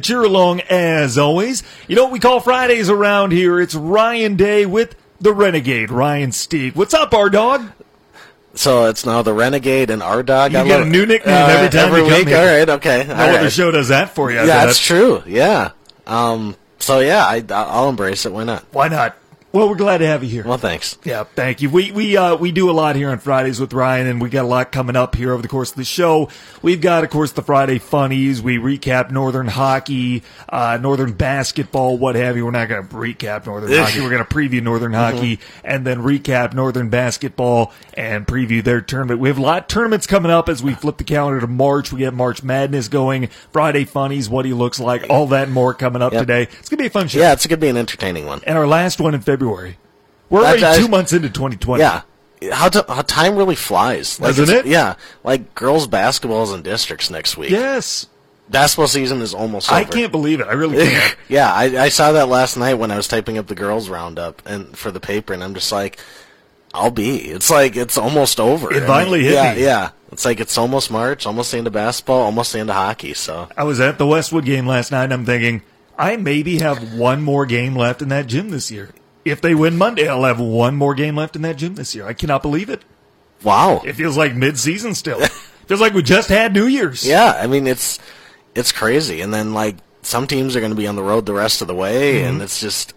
Cheer along as always. You know what we call Fridays around here? It's Ryan Day with the Renegade, Ryan Steig. What's up, our dog? So it's now the Renegade and our dog. You get a new nickname every time. Every week. All right. Okay. No other show does that for you. Yeah, that's true. Yeah. So yeah, I'll embrace it. Why not? Why not? Well, we're glad to have you here. Well, thanks. Yeah, thank you. We do a lot here on Fridays with Ryan, and we got a lot coming up here over the course of the show. We've got, of course, the Friday funnies. We recap Northern hockey, Northern basketball, what have you. We're not going to recap Northern hockey. We're going to preview Northern hockey and then recap Northern basketball and preview their tournament. We have a lot of tournaments coming up as we flip the calendar to March. We have March Madness going, Friday funnies, what he looks like, all that and more coming up today. It's going to be a fun show. Yeah, it's going to be an entertaining one. And our last one in February. We're already 2 months into 2020. Yeah. How time really flies. Like, isn't it? Yeah. Like, girls' basketball is in districts next week. Yes. Basketball season is almost over. I can't believe it. I really can't. Yeah, I saw that last night when I was typing up the girls' roundup and for the paper, and I'm just like, I'll be. It's like, it's almost over. It finally hit me. Yeah. It's like, it's almost March, almost the end of basketball, almost the end of hockey. So I was at the Westwood game last night, and I'm thinking, I maybe have one more game left in that gym this year. If they win Monday, I'll have one more game left in that gym this year. I cannot believe it. Wow. It feels like mid-season still. It feels like we just had New Year's. Yeah, I mean, it's crazy. And then, like, some teams are going to be on the road the rest of the way, and it's just,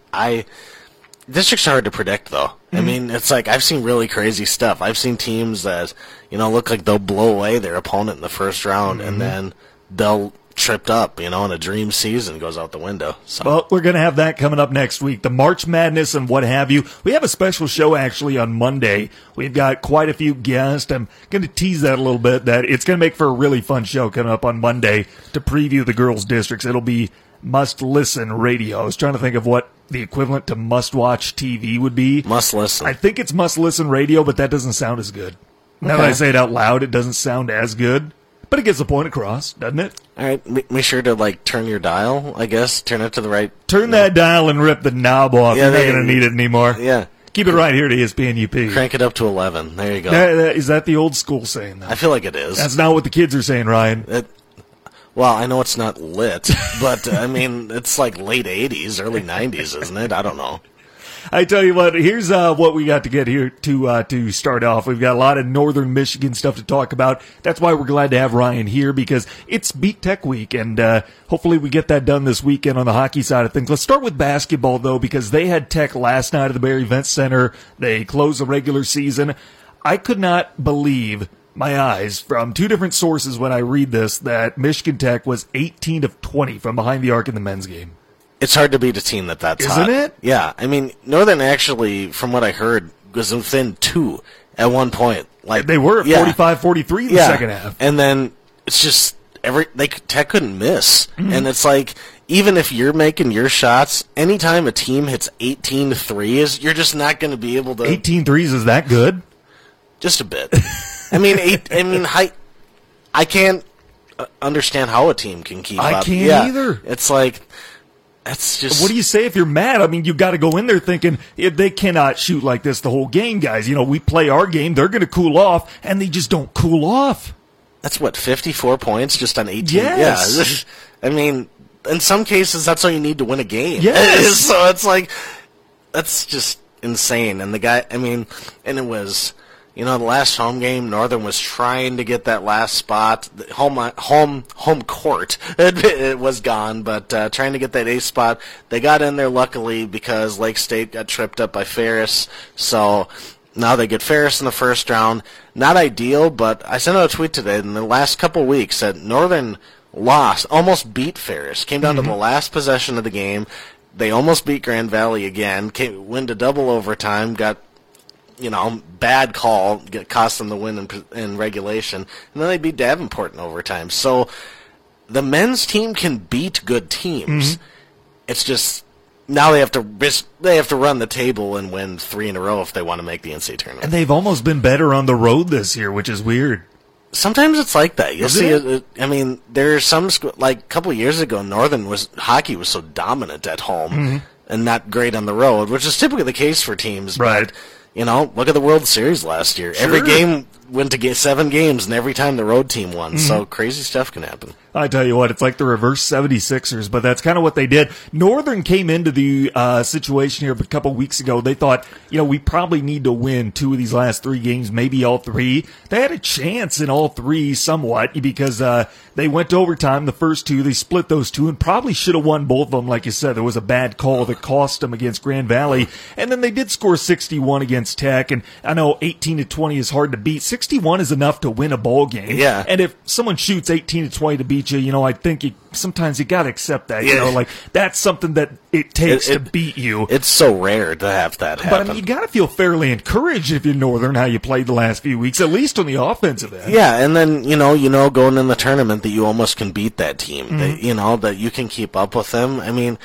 districts are hard to predict, though. I mean, it's like, I've seen really crazy stuff. I've seen teams that, you know, look like they'll blow away their opponent in the first round, and then they'll tripped up, you know, and a dream season goes out the window. So. Well, we're going to have that coming up next week, the March Madness and what have you. We have a special show, actually, on Monday. We've got quite a few guests. I'm going to tease that a little bit, that it's going to make for a really fun show coming up on Monday to preview the girls' districts. It'll be must-listen radio. I was trying to think of what the equivalent to must-watch TV would be. Must-listen. I think it's must-listen radio, but that doesn't sound as good. Okay. Now that I say it out loud, it doesn't sound as good. But it gets the point across, doesn't it? All right, make sure to, like, turn your dial, I guess. Turn it to the right. Turn that dial and rip the knob off. Yeah, you're not going to need it anymore. Yeah. Keep it right here to ESPN UP. Crank it up to 11. There you go. Is that the old school saying, though? I feel like it is. That's not what the kids are saying, Ryan. Well, I know it's not lit, but, I mean, it's like late 80s, early 90s, isn't it? I don't know. I tell you what, here's what we got to get here to start off. We've got a lot of Northern Michigan stuff to talk about. That's why we're glad to have Ryan here, because it's Beat Tech Week, and hopefully we get that done this weekend on the hockey side of things. Let's start with basketball, though, because they had Tech last night at the Barrie Events Center. They closed the regular season. I could not believe my eyes from two different sources when I read this that Michigan Tech was 18 of 20 from behind the arc in the men's game. It's hard to beat a team that's hot. Isn't it? Yeah. I mean, Northern actually, from what I heard, was within two at one point. Like they were at 45-43 in the second half. And then it's just Tech couldn't miss. Mm-hmm. And it's like, even if you're making your shots, anytime a team hits 18 threes, you're just not going to be able to. 18 threes is that good? Just a bit. I mean, I can't understand how a team can keep up. I can't either. It's like, that's just. What do you say if you're mad? I mean, you've got to go in there thinking if they cannot shoot like this the whole game, guys. You know, we play our game, they're going to cool off, and they just don't cool off. That's 54 points just on 18? Yes. Yeah. I mean, in some cases, that's all you need to win a game. Yes. So it's like, that's just insane. And the guy, I mean, and it was, you know, the last home game, Northern was trying to get that last spot. Home court, it was gone, but trying to get that eighth spot. They got in there, luckily, because Lake State got tripped up by Ferris. So now they get Ferris in the first round. Not ideal, but I sent out a tweet today in the last couple weeks that Northern lost, almost beat Ferris, came down to the last possession of the game. They almost beat Grand Valley again, went to double overtime, got, you know, bad call, cost them the win in regulation, and then they beat Davenport in overtime. So the men's team can beat good teams. Mm-hmm. It's just now they have to run the table and win three in a row if they want to make the NCAA tournament. And they've almost been better on the road this year, which is weird. Sometimes it's like that. You'll see it? I mean, there are some, like a couple of years ago, Northern hockey was so dominant at home and not great on the road, which is typically the case for teams. Right. But, you know, look at the World Series last year. Sure. Every game went to 7 games, and every time the road team won. Mm-hmm. So crazy stuff can happen. I tell you what, it's like the reverse 76ers, but that's kind of what they did. Northern came into the situation here a couple weeks ago. They thought, we probably need to win 2 of these last 3 games, maybe all 3. They had a chance in all 3 somewhat because they went to overtime the first 2. They split those 2 and probably should have won both of them. Like you said, there was a bad call that cost them against Grand Valley. And then they did score 61 against Tech. And I know 18 to 20 is hard to beat. 61 is enough to win a ball game. Yeah. And if someone shoots 18 to 20 to beat you, I think sometimes you got to accept that. Yeah. That's something that it takes to beat you. It's so rare to have that happen. But you got to feel fairly encouraged if you're Northern, how you played the last few weeks, at least on the offensive end. Yeah, and then, going in the tournament that you almost can beat that team, mm-hmm. that you can keep up with them. I mean,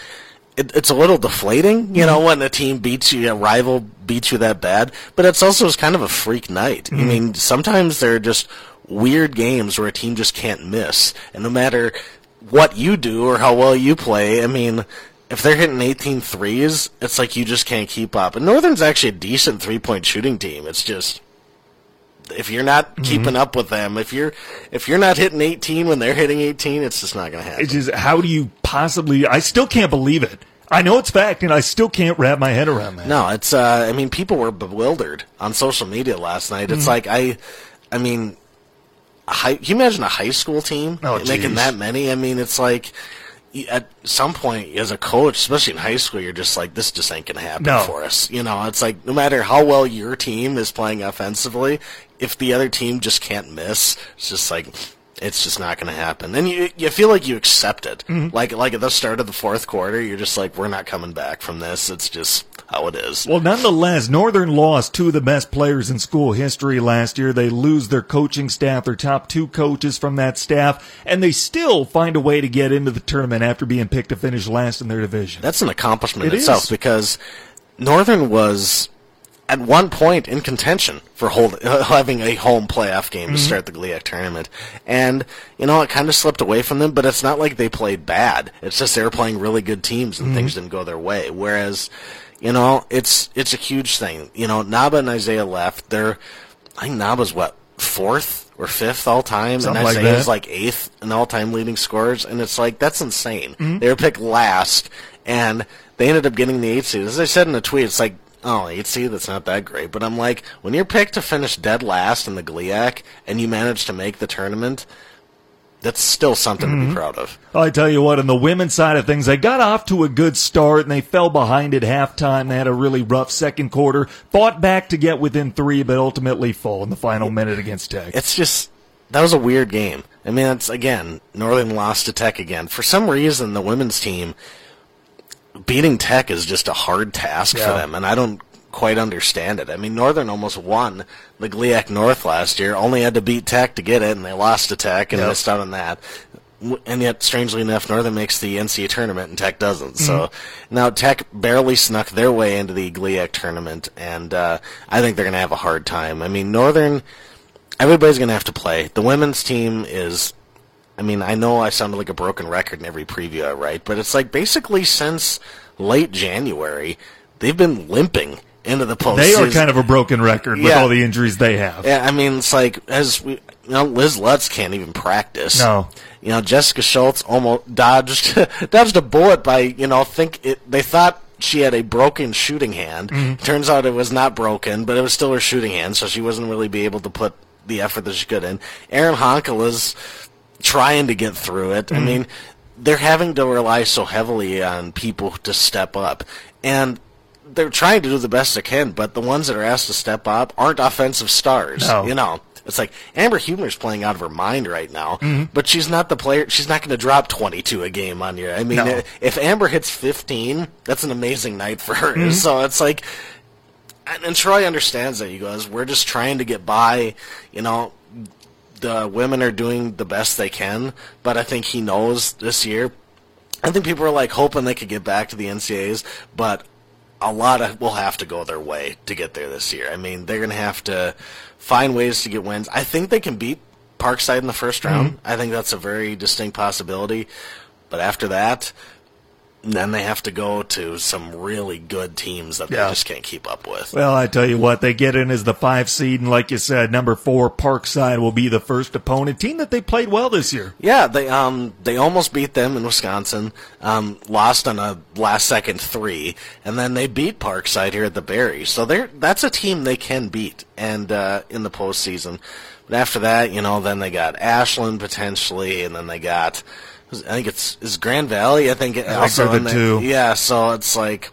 it's a little deflating, mm-hmm. when a team beats you, a rival beats you that bad, but it's also kind of a freak night. Mm-hmm. I mean, sometimes they're just weird games where a team just can't miss. And no matter what you do or how well you play, if they're hitting 18 threes, it's like you just can't keep up. And Northern's actually a decent three-point shooting team. It's just if you're not mm-hmm. keeping up with them, if you're not hitting 18 when they're hitting 18, it's just not going to happen. It's just, how do you possibly – I still can't believe it. I know it's fact, and I still can't wrap my head around that. No, it's people were bewildered on social media last night. It's mm-hmm. Can you imagine a high school team making that many? It's like at some point as a coach, especially in high school, you're just like, this just ain't going to happen for us. It's like no matter how well your team is playing offensively, if the other team just can't miss, it's just like it's just not going to happen. And you feel like you accept it. Mm-hmm. Like at the start of the fourth quarter, you're just like, we're not coming back from this. It's just how it is. Well, nonetheless, Northern lost 2 of the best players in school history last year. They lose their coaching staff, their top 2 coaches from that staff, and they still find a way to get into the tournament after being picked to finish last in their division. That's an accomplishment itself because Northern was at one point in contention for having a home playoff game mm-hmm. to start the GLIAC tournament. And, it kind of slipped away from them, but it's not like they played bad. It's just they were playing really good teams and mm-hmm. things didn't go their way. Whereas, it's a huge thing. Naba and Isaiah left. I think Naba's, 4th or 5th all time, something and Isaiah's like 8th in all time leading scorers. And it's like, that's insane. Mm-hmm. They were picked last, and they ended up getting the 8th seed. As I said in a tweet, it's like, 8 seed, that's not that great. But I'm like, when you're picked to finish dead last in the GLIAC and you manage to make the tournament, that's still something mm-hmm. to be proud of. Well, I tell you what, on the women's side of things, they got off to a good start, and they fell behind at halftime. They had a really rough second quarter, fought back to get within 3, but ultimately fall in the final minute against Tech. It's just, that was a weird game. It's, again, Northern lost to Tech again. For some reason, the women's team, beating Tech is just a hard task for them, and I don't quite understand it. Northern almost won the GLIAC North last year, only had to beat Tech to get it, and they lost to Tech and missed out on that. And yet, strangely enough, Northern makes the NCAA tournament and Tech doesn't. Mm-hmm. So now Tech barely snuck their way into the GLIAC tournament, and I think they're going to have a hard time. Northern, everybody's going to have to play. The women's team is... I know I sounded like a broken record in every preview I write, but it's like basically since late January, they've been limping into the postseason. They are kind of a broken record with all the injuries they have. Yeah, it's like as we, Liz Lutz can't even practice. No, Jessica Schultz almost dodged a bullet by they thought she had a broken shooting hand. Mm-hmm. Turns out it was not broken, but it was still her shooting hand, so she wasn't really be able to put the effort that she could in. Erin Honkel is trying to get through it. Mm-hmm. They're having to rely so heavily on people to step up. And they're trying to do the best they can, but the ones that are asked to step up aren't offensive stars. No. It's like Amber Huebner's playing out of her mind right now, mm-hmm. but she's not the player. She's not going to drop 22 a game on you. No. If Amber hits 15, that's an amazing night for her. Mm-hmm. So it's like, and Troy understands that. He goes, we're just trying to get by, The women are doing the best they can, but I think he knows this year. I think people are hoping they could get back to the NCAAs, but a lot of will have to go their way to get there this year. They're going to have to find ways to get wins. I think they can beat Parkside in the first round. Mm-hmm. I think that's a very distinct possibility. But after that, Then they have to go to some really good teams that they just can't keep up with. Well, I tell you what, they get in as the 5 seed, and like you said, number 4 Parkside will be the first opponent. Team that they played well this year. Yeah, they almost beat them in Wisconsin, lost on a last-second three, and then they beat Parkside here at the Berry. So that's a team they can beat and in the postseason. But after that, then they got Ashland potentially, and then they got... I think it's Grand Valley, I think. Also in the two. Yeah, so it's like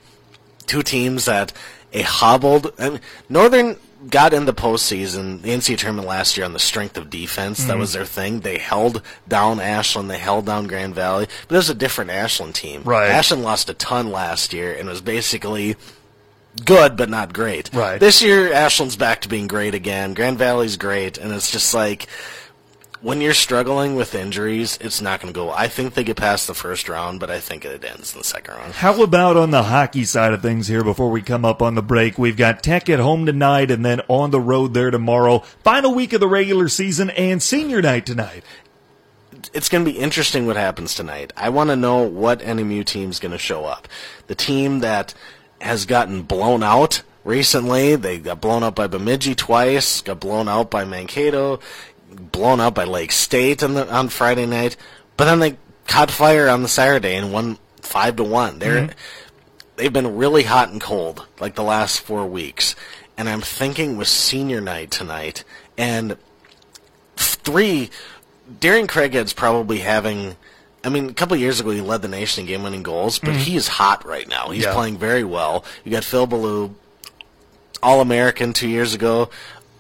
two teams that a hobbled... I mean, Northern got in the postseason, the NCAA tournament last year, on the strength of defense. Mm-hmm. That was their thing. They held down Ashland. They held down Grand Valley. But it was a different Ashland team. Right. Ashland lost a ton last year and was basically... good, but not great. Right. This year, Ashland's back to being great again. Grand Valley's great, and it's just like when you're struggling with injuries, it's not going to go. I think they get past the first round, but I think it ends in the second round. How about on the hockey side of things here before we come up on the break? We've got Tech at home tonight and then on the road there tomorrow. Final week of the regular season and senior night tonight. It's going to be interesting what happens tonight. I want to know what NMU team's going to show up. The team that has gotten blown out recently. They got blown out by Bemidji twice, got blown out by Mankato, blown out by Lake State on Friday night, but then they caught fire on the Saturday and won 5-1. They've been really hot and cold like the last 4 weeks, and I'm thinking with senior night tonight, and Darren Craighead's probably having... I mean, a couple of years ago, he led the nation in game-winning goals, but he is hot right now. He's playing very well. You got Phil Ballou, All-American 2 years ago,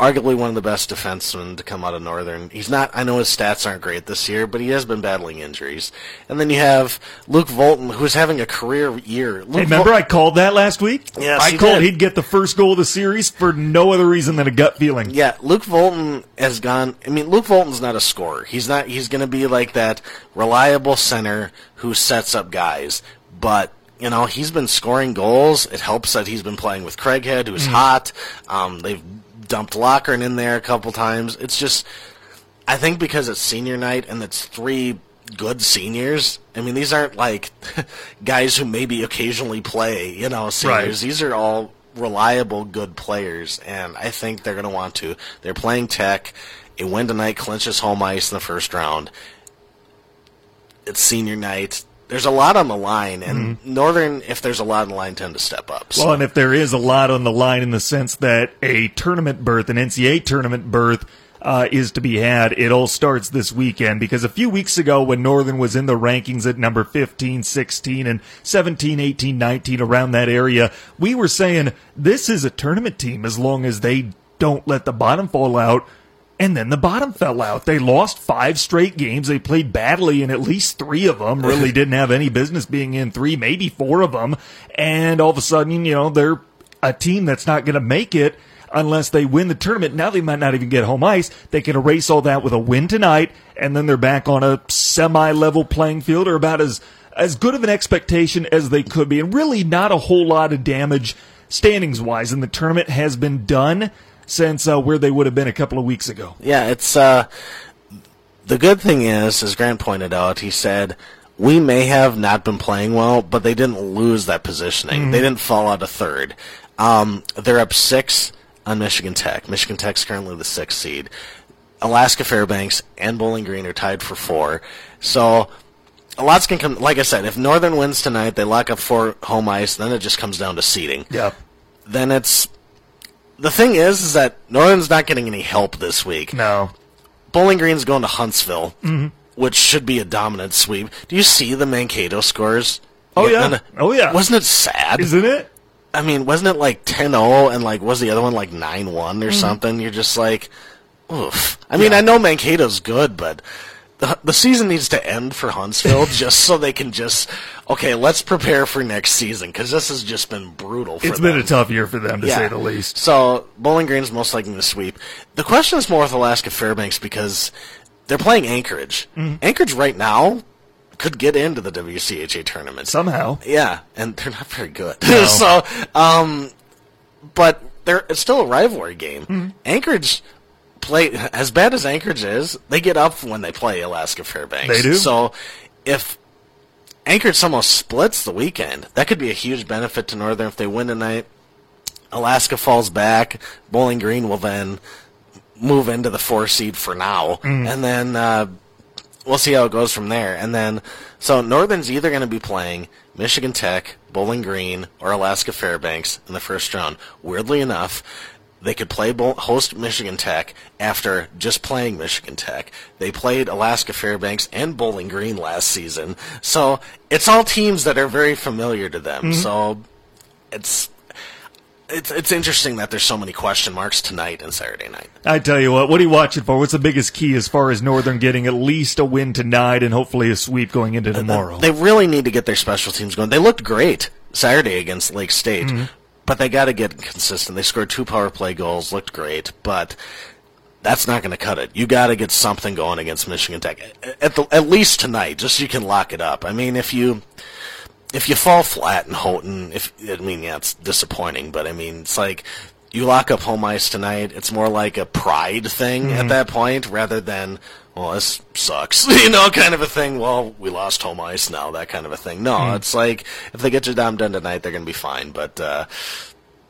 arguably one of the best defensemen to come out of Northern. He's not. I know his stats aren't great this year, but he has been battling injuries. And then you have Luke Volton, who's having a career year. I called that last week? Yes, I called he'd get the first goal of the series for no other reason than a gut feeling. Yeah, Luke Volton has gone... I mean, Luke Volton's not a scorer. He's not. He's going to be like that reliable center who sets up guys. But, he's been scoring goals. It helps that he's been playing with Craighead, who's hot. They've dumped Lockern in there a couple times. It's just, I think because it's senior night and it's 3 good seniors, I mean, these aren't like guys who maybe occasionally play, seniors. Right. These are all reliable, good players, and I think they're going to want to. They're playing Tech. A win tonight clinches home ice in the first round. It's senior night. There's a lot on the line, and Northern, if there's a lot on the line, tend to step up. So. Well, and if there is a lot on the line in the sense that a tournament berth, an NCAA tournament berth, is to be had, it all starts this weekend. Because a few weeks ago when Northern was in the rankings at number 15, 16, and 17, 18, 19, around that area, we were saying this is a tournament team as long as they don't let the bottom fall out. And then the bottom fell out. They lost 5 straight games. They played badly in at least 3 of them. Really didn't have any business being in 3, maybe 4 of them. And all of a sudden, they're a team that's not going to make it unless they win the tournament. Now they might not even get home ice. They can erase all that with a win tonight, and then they're back on a semi-level playing field, or about as good of an expectation as they could be. And really not a whole lot of damage standings-wise. And the tournament has been done since where they would have been a couple of weeks ago. Yeah, it's the good thing is, as Grant pointed out, he said, we may have not been playing well, but they didn't lose that positioning. They didn't fall out of third. They're up 6 on Michigan Tech. Michigan Tech's currently the 6th seed. Alaska Fairbanks and Bowling Green are tied for 4. So a lot's going to come. Like I said, if Northern wins tonight, they lock up 4 home ice, then it just comes down to seeding. Yeah. Then it's... The thing is that Northern's not getting any help this week. No. Bowling Green's going to Huntsville, which should be a dominant sweep. Do you see the Mankato scores? Oh, yeah. Wasn't it sad? Isn't it? I mean, wasn't it like 10-0 and like was the other one like 9-1 or something? You're just like, oof. I mean, I know Mankato's good, but... The season needs to end for Huntsville just so they can let's prepare for next season because this has just been brutal for them. It's been a tough year for them, to say the least. So Bowling Green's most likely to sweep. The question is more with Alaska Fairbanks because they're playing Anchorage. Anchorage right now could get into the WCHA tournament. Somehow. Yeah, and they're not very good. No. So, but it's still a rivalry game. Anchorage... play as bad as Anchorage is, they get up when they play Alaska Fairbanks. They do. So if Anchorage almost splits the weekend. That could be a huge benefit to Northern if they win tonight. Alaska falls back. Bowling Green will then move into the 4 seed for now. And then we'll see how it goes from there. And then, so Northern's either going to be playing Michigan Tech, Bowling Green, or Alaska Fairbanks in the first round. Weirdly enough, they could play host Michigan Tech after just playing Michigan Tech. They played Alaska Fairbanks and Bowling Green last season. So it's all teams that are very familiar to them. So it's interesting that there's so many question marks tonight and Saturday night. I tell you what are you watching for? What's the biggest key as far as Northern getting at least a win tonight and hopefully a sweep going into tomorrow? They really need to get their special teams going. They looked great Saturday against Lake State. But they got to get consistent. They scored 2 power play goals, looked great, but that's not going to cut it. You got to get something going against Michigan Tech at least tonight, just so you can lock it up. I mean, if you fall flat in Houghton, it's disappointing, but I mean, it's like you lock up home ice tonight. It's more like a pride thing at that point rather than, well, this sucks, kind of a thing. Well, we lost home ice now, that kind of a thing. No, it's like if they get your job done tonight, they're going to be fine. But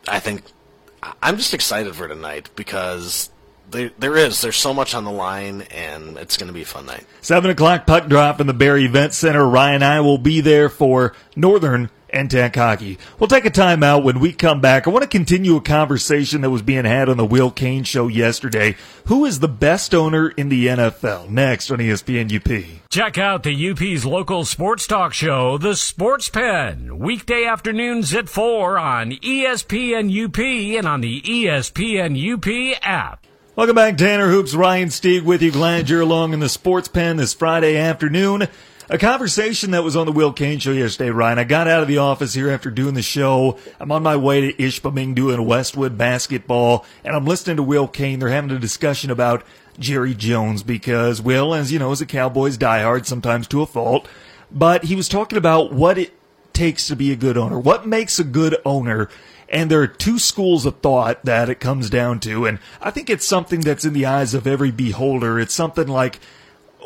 I'm just excited for tonight because there's so much on the line, and it's going to be a fun night. 7 o'clock puck drop in the Barrie Event Center. Ryan and I will be there for Northern and Tech hockey. We'll take a timeout. When we come back, I want to continue a conversation that was being had on the Will Kane Show yesterday. Who is the best owner in the NFL? Next on ESPN UP. Check out the UP's local sports talk show, The Sports Pen, weekday afternoons at 4 on ESPN UP and on the ESPN UP app. Welcome back, Tanner Hoops, Ryan Stieg with you. Glad you're along in The Sports Pen this Friday afternoon. A conversation that was on the Will Kane Show yesterday, Ryan. I got out of the office here after doing the show. I'm on my way to Ishpeming doing Westwood basketball, and I'm listening to Will Kane. They're having a discussion about Jerry Jones because Will, as you know, is a Cowboys diehard, sometimes to a fault. But he was talking about what it takes to be a good owner, what makes a good owner. And there are 2 schools of thought that it comes down to, and I think it's something that's in the eyes of every beholder. It's something like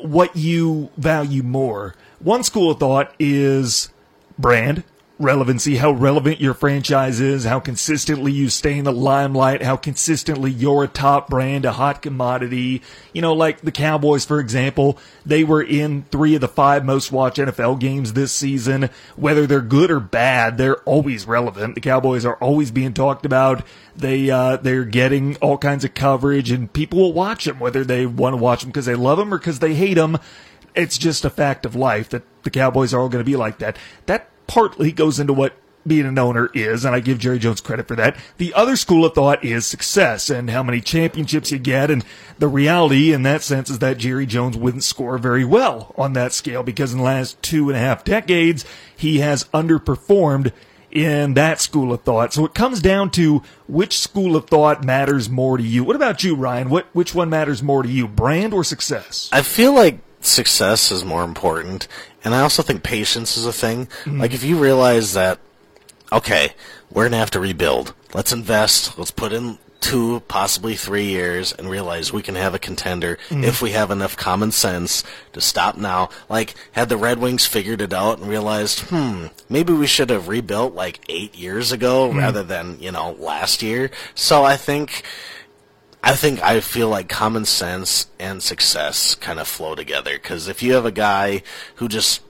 what you value more. One school of thought is brand, relevancy, how relevant your franchise is, how consistently you stay in the limelight, how consistently you're a top brand, a hot commodity. Like the Cowboys, for example, they were in 3 of the 5 most-watched NFL games this season. Whether they're good or bad, they're always relevant. The Cowboys are always being talked about. They're getting all kinds of coverage, and people will watch them, whether they want to watch them because they love them or because they hate them. It's just a fact of life that the Cowboys are all going to be like that. That partly goes into what being an owner is, and I give Jerry Jones credit for that. The other school of thought is success and how many championships you get, and the reality in that sense is that Jerry Jones wouldn't score very well on that scale because in the last 2.5 decades, he has underperformed in that school of thought. So it comes down to which school of thought matters more to you. What about you, Ryan? Which one matters more to you, brand or success? I feel like success is more important, and I also think patience is a thing. Like if you realize that, okay, we're gonna have to rebuild, let's invest, let's put in 2, possibly 3 years and realize we can have a contender if we have enough common sense to stop now. Like, had the Red Wings figured it out and realized, maybe we should have rebuilt like 8 years ago rather than, last year. So I think I feel like common sense and success kind of flow together, because if you have a guy who just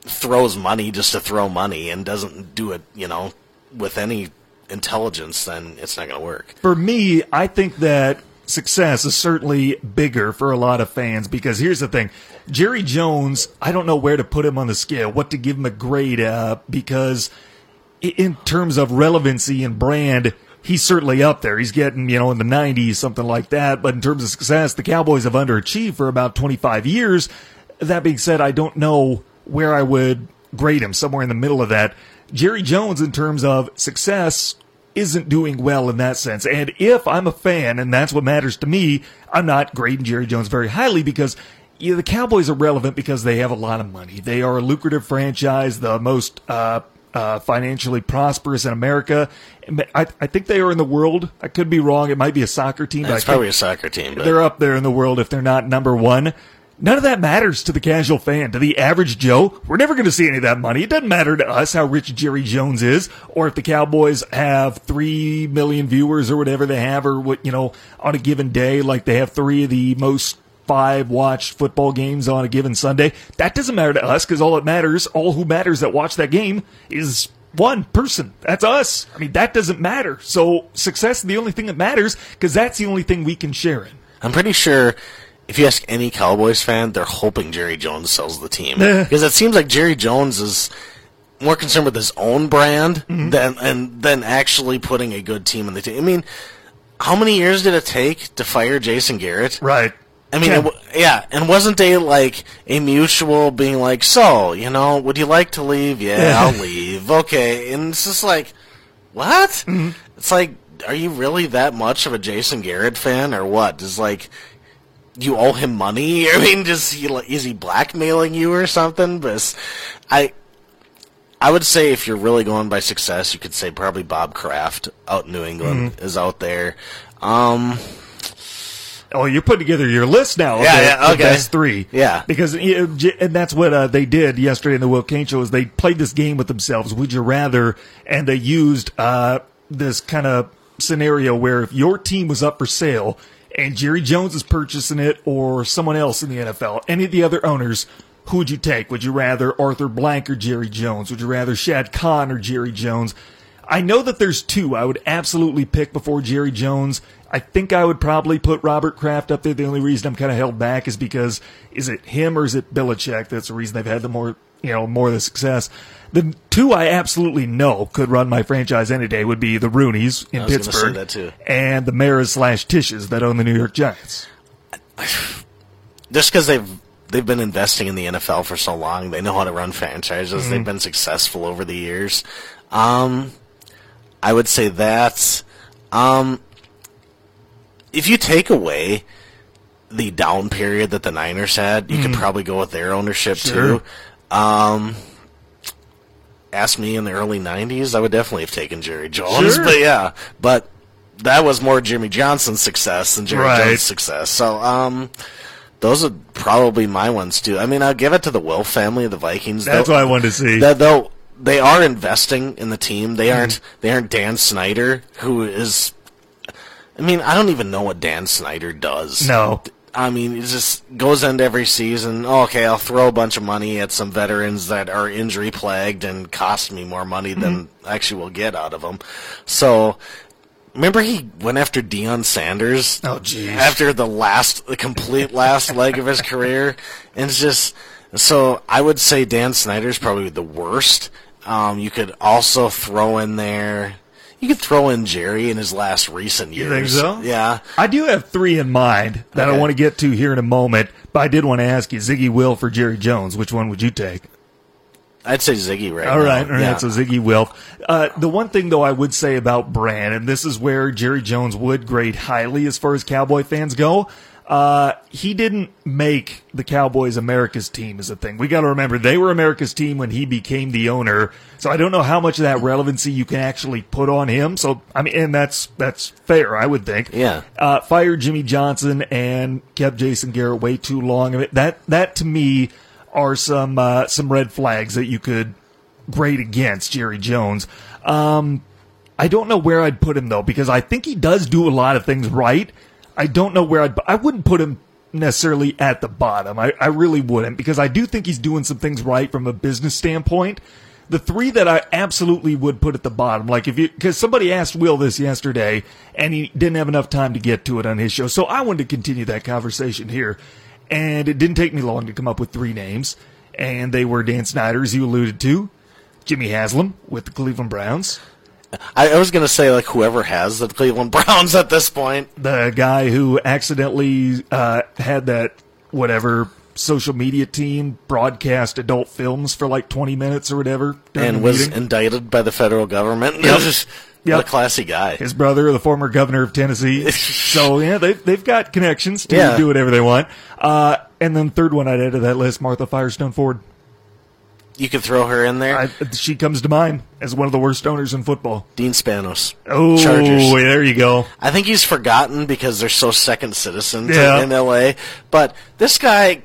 throws money just to throw money and doesn't do it, with any intelligence, then it's not going to work. For me, I think that success is certainly bigger for a lot of fans, because here's the thing. Jerry Jones, I don't know where to put him on the scale, what to give him a grade because in terms of relevancy and brand, he's certainly up there. He's getting, in the 90s, something like that. But in terms of success, the Cowboys have underachieved for about 25 years. That being said, I don't know where I would grade him, somewhere in the middle of that. Jerry Jones, in terms of success, isn't doing well in that sense. And if I'm a fan, and that's what matters to me, I'm not grading Jerry Jones very highly because the Cowboys are relevant because they have a lot of money. They are a lucrative franchise, the most financially prosperous in America. I think they are in the world. I could be wrong. It might be a soccer team. It's probably a soccer team. But they're up there in the world if they're not number 1. None of that matters to the casual fan. To the average Joe, we're never going to see any of that money. It doesn't matter to us how rich Jerry Jones is, or if the Cowboys have 3 million viewers or whatever they have, or what, you know, on a given day, like they have three of the most 5 watched football games on a given Sunday. That doesn't matter to us, because all who matters that watch that game is one person. That's us. I mean, that doesn't matter. So success is the only thing that matters, because that's the only thing we can share in. I'm pretty sure if you ask any Cowboys fan, they're hoping Jerry Jones sells the team. Because it seems like Jerry Jones is more concerned with his own brand than actually putting a good team in the team. I mean, how many years did it take to fire Jason Garrett? Right. I mean, and wasn't they like a mutual being like, so, you know, would you like to leave? Yeah. I'll leave. Okay. And it's just like, what? Mm-hmm. It's like, are you really that much of a Jason Garrett fan or what? It's like, you owe him money? I mean, is he blackmailing you or something? But I would say if you're really going by success, you could say probably Bob Kraft out in New England is out there. Oh, you're putting together your list now. Okay. The best three. Yeah. Because, and that's what they did yesterday in the Will Cain show, is they played this game with themselves, Would You Rather, and they used this kind of scenario where if your team was up for sale and Jerry Jones is purchasing it or someone else in the NFL, any of the other owners, who would you take? Would you rather Arthur Blank or Jerry Jones? Would you rather Shad Khan or Jerry Jones? I know that there's two I would absolutely pick before Jerry Jones. I think I would probably put Robert Kraft up there. The only reason I'm kind of held back is because, is it him or is it Belichick? That's the reason they've had more of the success. The two I absolutely know could run my franchise any day would be the Rooneys in Pittsburgh and the Maras /Tishes that own the New York Giants. Just because they've been investing in the NFL for so long, they know how to run franchises. Mm-hmm. They've been successful over the years. I would say that if you take away the down period that the Niners had, you could probably go with their ownership too. Ask me in the early 90s, I would definitely have taken Jerry Jones. Sure. But yeah, but that was more Jimmy Johnson's success than Jerry Jones' success. So those are probably my ones too. I mean, I'll give it to the Will family of the Vikings. That's what I wanted to see. Though they are investing in the team. They aren't Dan Snyder, who is, I mean, I don't even know what Dan Snyder does. No. I mean, it just goes into every season, I'll throw a bunch of money at some veterans that are injury-plagued and cost me more money than I actually will get out of them. So, remember he went after Deion Sanders? Oh, geez. After the complete last leg of his career? And it's just, so I would say Dan Snyder's probably the worst. You could also throw in there... You could throw in Jerry in his last recent years. You think so? Yeah. I do have three in mind that I want to get to here in a moment, but I did want to ask you, Ziggy Wilf or Jerry Jones, which one would you take? I'd say Ziggy right now. All right, so Ziggy Wilf. The one thing, though, I would say about Brand, and this is where Jerry Jones would grade highly as far as Cowboy fans go, he didn't make the Cowboys America's team is a thing. We got to remember they were America's team when he became the owner. So I don't know how much of that relevancy you can actually put on him. So I mean, and that's fair, I would think. Yeah. Fired Jimmy Johnson and kept Jason Garrett way too long. I mean, that to me are some red flags that you could grade against Jerry Jones. I don't know where I'd put him though, because I think he does do a lot of things right. I don't know where I wouldn't put him necessarily at the bottom. I really wouldn't, because I do think he's doing some things right from a business standpoint. The three that I absolutely would put at the bottom, like because somebody asked Will this yesterday and he didn't have enough time to get to it on his show. So I wanted to continue that conversation here, and it didn't take me long to come up with three names, and they were Dan Snyder, as you alluded to, Jimmy Haslam with the Cleveland Browns. I was going to say, like, whoever has the Cleveland Browns at this point. The guy who accidentally had that, whatever, social media team broadcast adult films for, like, 20 minutes or whatever. And was indicted by the federal government. Yep. What a classy guy. His brother, the former governor of Tennessee. So, yeah, they've got connections to do whatever they want. And then third one I'd add to that list, Martha Firestone Ford. You could throw her in there. She comes to mind as one of the worst owners in football. Dean Spanos. Oh, Chargers. There you go. I think he's forgotten because they're so second citizens in L.A. But this guy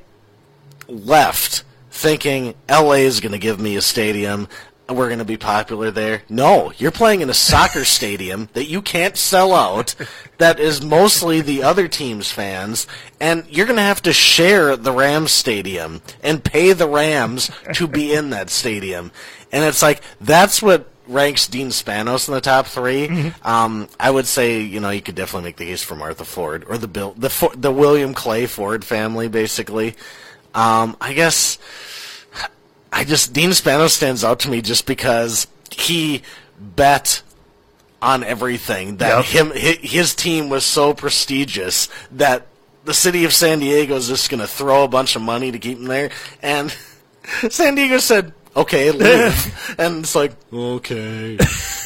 left thinking LA is going to give me a stadium, we're going to be popular there. No, you're playing in a soccer stadium that you can't sell out, that is mostly the other team's fans, and you're going to have to share the Rams stadium and pay the Rams to be in that stadium. And it's like, that's what ranks Dean Spanos in the top three. Mm-hmm. I would say, you know, you could definitely make the case for Martha Ford, or the William Clay Ford family, basically. I guess... Dean Spanos stands out to me just because he bet on everything. That his team was so prestigious that the city of San Diego is just going to throw a bunch of money to keep him there. And San Diego said, okay, leave. And it's like, okay.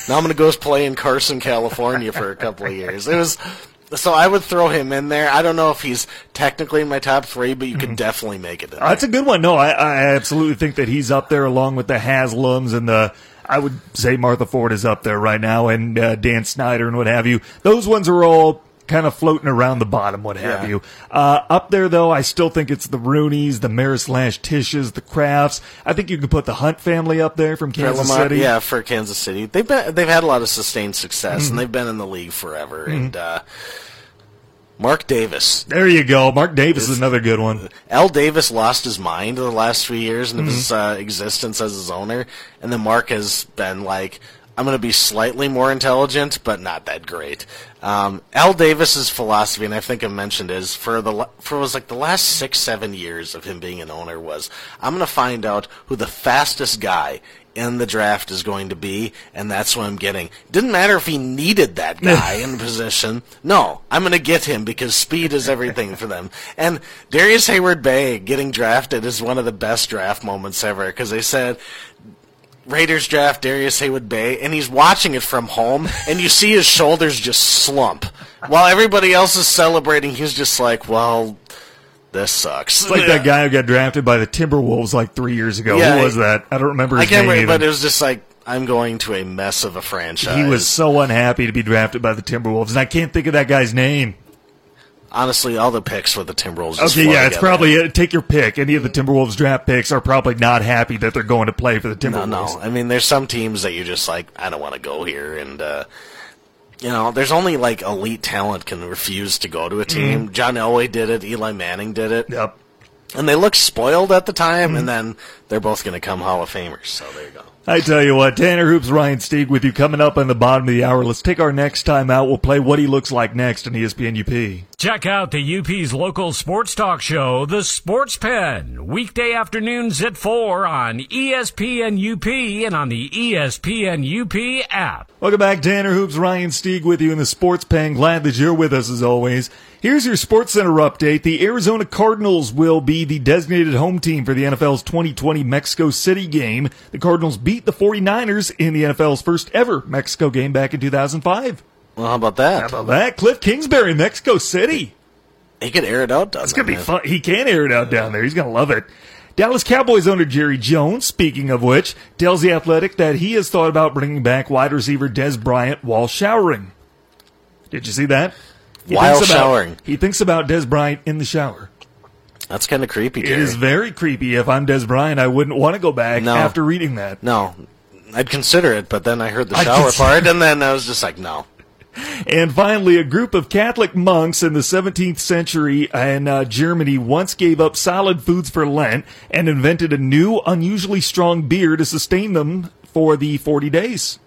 Now I'm going to go play in Carson, California for a couple of years. It was... So I would throw him in there. I don't know if he's technically in my top three, but you could definitely make it in there. That's a good one. No, I absolutely think that he's up there along with the Haslams and the, I would say Martha Ford is up there right now, and Dan Snyder and what have you. Those ones are all kind of floating around the bottom, what have you. Up there, though, I still think it's the Rooneys, the Mayer/Tishes, the Crafts. I think you could put the Hunt family up there from Kansas City. Yeah, for Kansas City. They've had a lot of sustained success, and they've been in the league forever. Mm-hmm. And Mark Davis. There you go. Mark Davis is another good one. Al Davis lost his mind in the last 3 years and his existence as his owner, and then Mark has been like, I'm going to be slightly more intelligent, but not that great. Al Davis's philosophy, and I think I mentioned, is for the last 6-7 years of him being an owner was, I'm going to find out who the fastest guy in the draft is going to be, and that's what I'm getting. Didn't matter if he needed that guy in the position. No, I'm going to get him because speed is everything for them. And Darius Heyward-Bay getting drafted is one of the best draft moments ever, because they said, Raiders draft Darius Heyward-Bay, and he's watching it from home, and you see his shoulders just slump. While everybody else is celebrating, he's just like, well, this sucks. It's like that guy who got drafted by the Timberwolves like 3 years ago. Yeah, who was that? I don't remember his name. I can't remember, but it was just like, I'm going to a mess of a franchise. He was so unhappy to be drafted by the Timberwolves, and I can't think of that guy's name. Honestly, all the picks with the Timberwolves. Okay, yeah, it's probably take your pick. Any of the Timberwolves draft picks are probably not happy that they're going to play for the Timberwolves. No. I mean, there's some teams that you're just like, I don't want to go here. And, you know, there's only, like, elite talent can refuse to go to a team. Mm-hmm. John Elway did it. Eli Manning did it. Yep. And they looked spoiled at the time, and then they're both going to come Hall of Famers. So there you go. I tell you what, Tanner Hoops, Ryan Steig with you coming up on the bottom of the hour. Let's take our next time out. We'll play What He Looks Like next on ESPN UP. Check out the UP's local sports talk show, The Sports Pen, weekday afternoons at 4 on ESPN UP and on the ESPN UP app. Welcome back, Tanner Hoops, Ryan Steig with you in The Sports Pen. Glad that you're with us as always. Here's your Sports Center update. The Arizona Cardinals will be the designated home team for the NFL's 2020 Mexico City game. The Cardinals beat the 49ers in the NFL's first ever Mexico game back in 2005. Well, how about that? Cliff Kingsbury, Mexico City. He could air it out down there. It's going to be fun. He can air it out down there. He's going to love it. Dallas Cowboys owner Jerry Jones, speaking of which, tells The Athletic that he has thought about bringing back wide receiver Dez Bryant while showering. Did you see that? He thinks about Dez Bryant in the shower. That's kind of creepy, Jerry. It is very creepy. If I'm Dez Bryant, I wouldn't want to go back after reading that. No, I'd consider it, but then I heard the shower part, and then I was just like, no. And finally, a group of Catholic monks in the 17th century in Germany once gave up solid foods for Lent and invented a new, unusually strong beer to sustain them for the 40 days.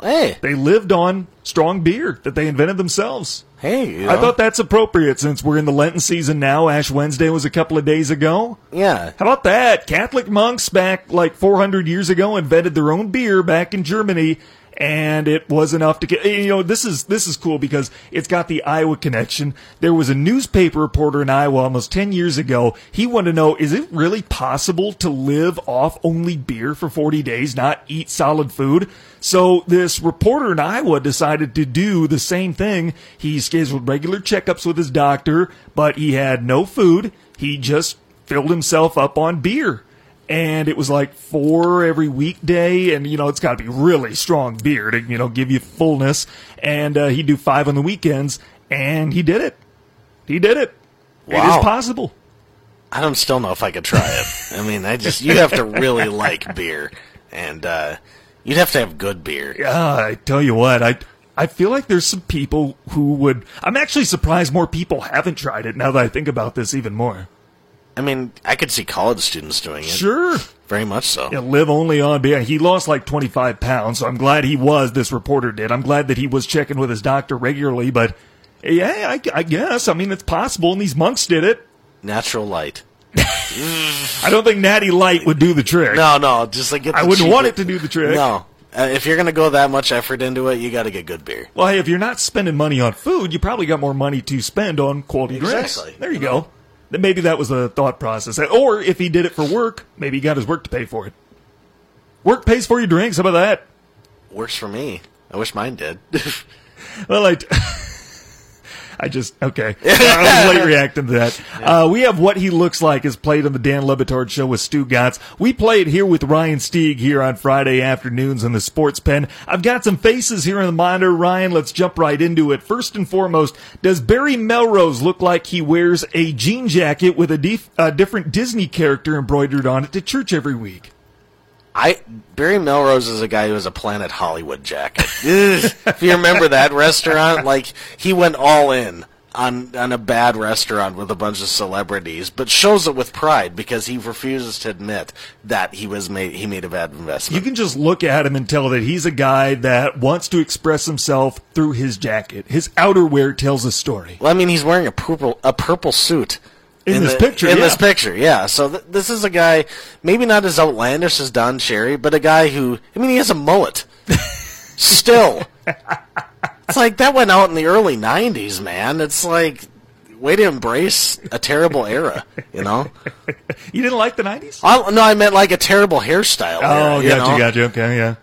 Hey. They lived on strong beer that they invented themselves. Hey. You know. I thought that's appropriate since we're in the Lenten season now. Ash Wednesday was a couple of days ago. Yeah. How about that? Catholic monks back like 400 years ago invented their own beer back in Germany. And it was enough to get, you know, this is cool because it's got the Iowa connection. There was a newspaper reporter in Iowa almost 10 years ago. He wanted to know, is it really possible to live off only beer for 40 days, not eat solid food? So this reporter in Iowa decided to do the same thing. He scheduled regular checkups with his doctor, but he had no food. He just filled himself up on beer. And it was like 4 every weekday, and, you know, it's got to be really strong beer to, you know, give you fullness. And he'd do 5 on the weekends, and he did it. Wow. It is possible. I don't still know if I could try it. I mean, you have to really like beer, and you'd have to have good beer. I tell you what, I feel like there's some people who would... I'm actually surprised more people haven't tried it now that I think about this even more. I mean, I could see college students doing it. Sure. Very much so. Yeah, live only on beer. He lost like 25 pounds, so I'm glad this reporter did. I'm glad that he was checking with his doctor regularly, but yeah, I guess. I mean, it's possible, and these monks did it. Natural light. I don't think Natty Light would do the trick. No, just like I wouldn't want it to do the trick. No. If you're going to go that much effort into it, you got to get good beer. Well, hey, if you're not spending money on food, you probably got more money to spend on quality drinks. Exactly. There you go. Then maybe that was the thought process. Or if he did it for work, maybe he got his work to pay for it. Work pays for your drinks. How about that? Works for me. I wish mine did. Well, okay. I was late reacting to that. Yeah. We have What He Looks Like is played on the Dan Le Batard Show with Stu Gatz. We play it here with Ryan Steig here on Friday afternoons in the Sports Pen. I've got some faces here in the monitor. Ryan, let's jump right into it. First and foremost, does Barry Melrose look like he wears a jean jacket with a different Disney character embroidered on it to church every week? Barry Melrose is a guy who has a Planet Hollywood jacket. If you remember that restaurant, like, he went all in on a bad restaurant with a bunch of celebrities, but shows it with pride because he refuses to admit that he made a bad investment. You can just look at him and tell that he's a guy that wants to express himself through his jacket. His outerwear tells a story. Well, I mean, he's wearing a purple suit. In this picture, yeah. So this is a guy, maybe not as outlandish as Don Cherry, but a guy who, I mean, he has a mullet. Still. It's like, that went out in the early 90s, man. It's like, way to embrace a terrible era, you know? You didn't like the 90s? No, I meant like a terrible hairstyle. Oh, era, gotcha. Okay, yeah.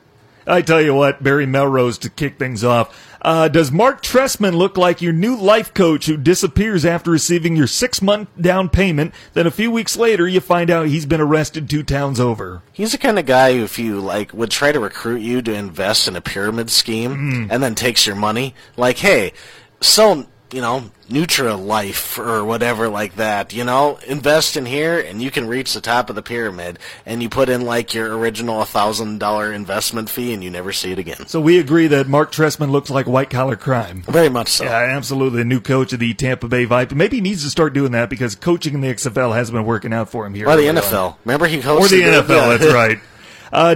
I tell you what, Barry Melrose to kick things off. Does Mark Trestman look like your new life coach who disappears after receiving your 6-month down payment? Then a few weeks later, you find out he's been arrested 2 towns over. He's the kind of guy who, if you like, would try to recruit you to invest in a pyramid scheme and then takes your money. Like, hey, sell, Nutri-Life or whatever like that, invest in here and you can reach the top of the pyramid, and you put in like your original $1,000 investment fee and you never see it again. So we agree that Mark Trestman looks like white-collar crime. Very much so. Yeah, absolutely. The new coach of the Tampa Bay Vipers. Maybe he needs to start doing that because coaching in the XFL hasn't been working out for him here. Or the NFL. Remember he coached the NFL. That's right.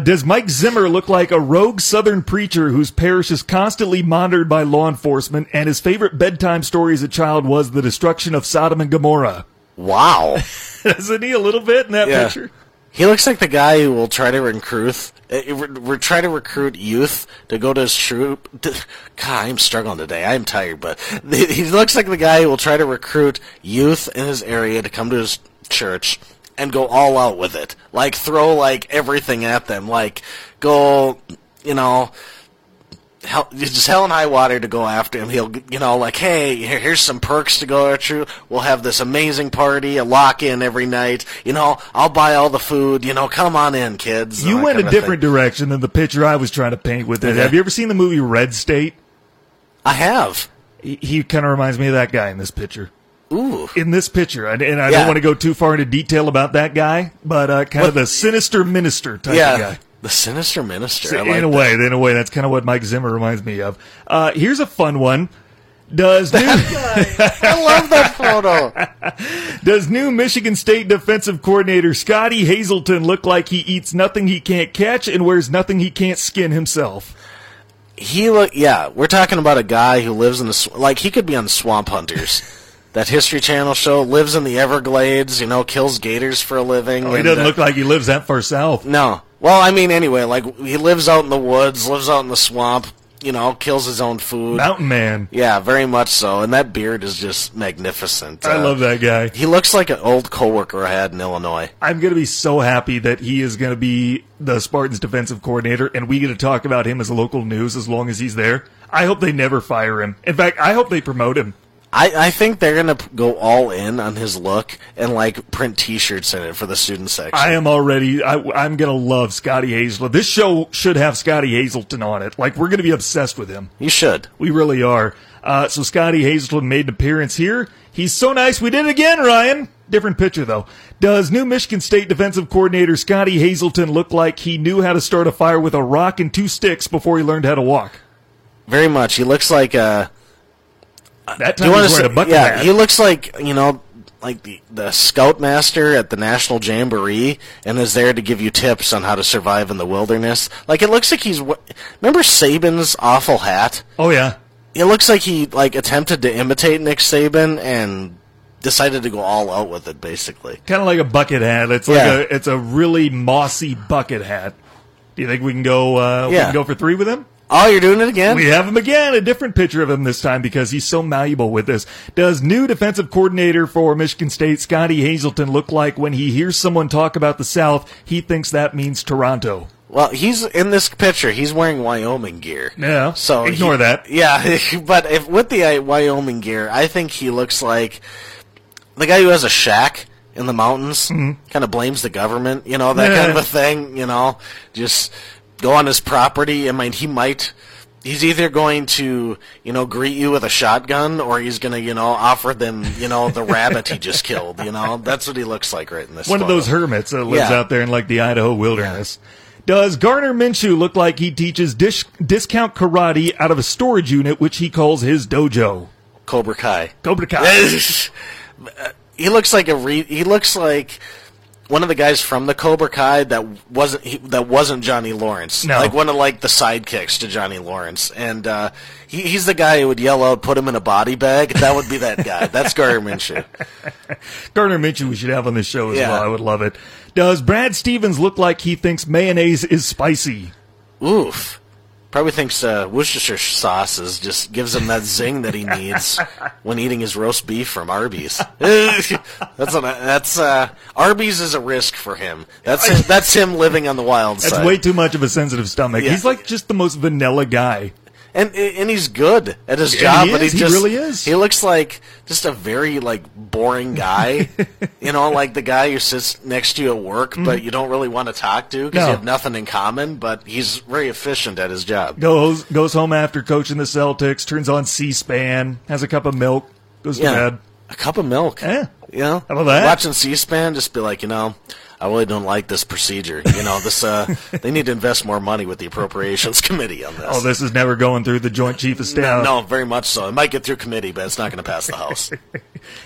Does Mike Zimmer look like a rogue Southern preacher whose parish is constantly monitored by law enforcement and his favorite bedtime story as a child was the destruction of Sodom and Gomorrah? Wow. Doesn't he a little bit in that picture? He looks like the guy who will try to recruit youth to go to his troop. God, I'm struggling today. I'm tired, but he looks like the guy who will try to recruit youth in his area to come to his church and go all out with it. Like, throw, like, everything at them. Like, go, just hell and high water to go after him. He'll, like, hey, here's some perks to go through. We'll have this amazing party, a lock-in every night. I'll buy all the food. Come on in, kids. You went a different direction than the picture I was trying to paint with it. Yeah. Have you ever seen the movie Red State? I have. He kind of reminds me of that guy in this picture. Ooh. In this picture, and I don't want to go too far into detail about that guy, but kind of the sinister minister type of guy. The sinister minister. In a way, that's kind of what Mike Zimmer reminds me of. Here's a fun one. I love that photo. Does new Michigan State defensive coordinator Scotty Hazelton look like he eats nothing he can't catch and wears nothing he can't skin himself? We're talking about a guy who lives in he could be on Swamp Hunters. That History Channel show, lives in the Everglades, kills gators for a living. Oh, he doesn't look like he lives that far south. No. Well, I mean, anyway, like, he lives out in the woods, lives out in the swamp, kills his own food. Mountain man. Yeah, very much so. And that beard is just magnificent. I love that guy. He looks like an old coworker I had in Illinois. I'm going to be so happy that he is going to be the Spartans defensive coordinator, and we get to talk about him as local news as long as he's there. I hope they never fire him. In fact, I hope they promote him. I think they're going to go all in on his look and, like, print T-shirts in it for the student section. I'm going to love Scotty Hazelton. This show should have Scotty Hazelton on it. Like, we're going to be obsessed with him. You should. We really are. So Scotty Hazelton made an appearance here. He's so nice. We did it again, Ryan. different pitcher, though. Does new Michigan State defensive coordinator Scotty Hazelton look like he knew how to start a fire with a rock and two sticks before he learned how to walk? Very much. He looks like a... That time he's wearing a bucket hat. Yeah, he looks like, you know, like the scoutmaster at the National Jamboree and is there to give you tips on how to survive in the wilderness. Like, it looks like he's... Remember Saban's awful hat? Oh, yeah. It looks like he, like, attempted to imitate Nick Saban and decided to go all out with it, basically. Kind of like a bucket hat. It's like it's a really mossy bucket hat. Do you think we can go we can go for three with him? Oh, you're doing it again? We have him again, a different picture of him this time because he's so malleable with this. Does new defensive coordinator for Michigan State, Scotty Hazelton, look like when he hears someone talk about the South, he thinks that means Toronto? Well, he's in this picture. He's wearing Wyoming gear. Yeah, so ignore that. Yeah, but with the Wyoming gear, I think he looks like the guy who has a shack in the mountains, kind of blames the government, you know, that kind of a thing, you know, just go on his property. I mean, he's either going to, you know, greet you with a shotgun or he's going to, you know, offer them, you know, the rabbit he just killed, you know. That's what he looks like right in this One photo. Of those hermits that lives out there in, like, the Idaho wilderness. Yeah. Does Garner Minshew look like he teaches discount karate out of a storage unit, which he calls his dojo? Cobra Kai. He looks like one of the guys from the Cobra Kai that wasn't Johnny Lawrence. No. Like one of like the sidekicks to Johnny Lawrence, and he's the guy who would yell out, "Put him in a body bag." That would be that guy. That's Gardner Minshew. Gardner Minshew we should have on this show as well. I would love it. Does Brad Stevens look like he thinks mayonnaise is spicy? Oof. Probably thinks Worcestershire sauce gives him that zing that he needs when eating his roast beef from Arby's. Arby's is a risk for him. That's him living on the wild side. That's way too much of a sensitive stomach. Yeah. He's like just the most vanilla guy. And he's good at his job, but he really is. He looks like just a very like boring guy, you know, like the guy who sits next to you at work, but you don't really want to talk to because you have nothing in common. But he's very efficient at his job. Goes home after coaching the Celtics, turns on C-SPAN, has a cup of milk, goes to bed. A cup of milk, you know. How about that? Watching C-SPAN, just be like, you know, I really don't like this procedure. You know, this they need to invest more money with the Appropriations Committee on this. Oh, this is never going through the Joint Chief of Staff. No, very much so. It might get through committee, but it's not going to pass the House.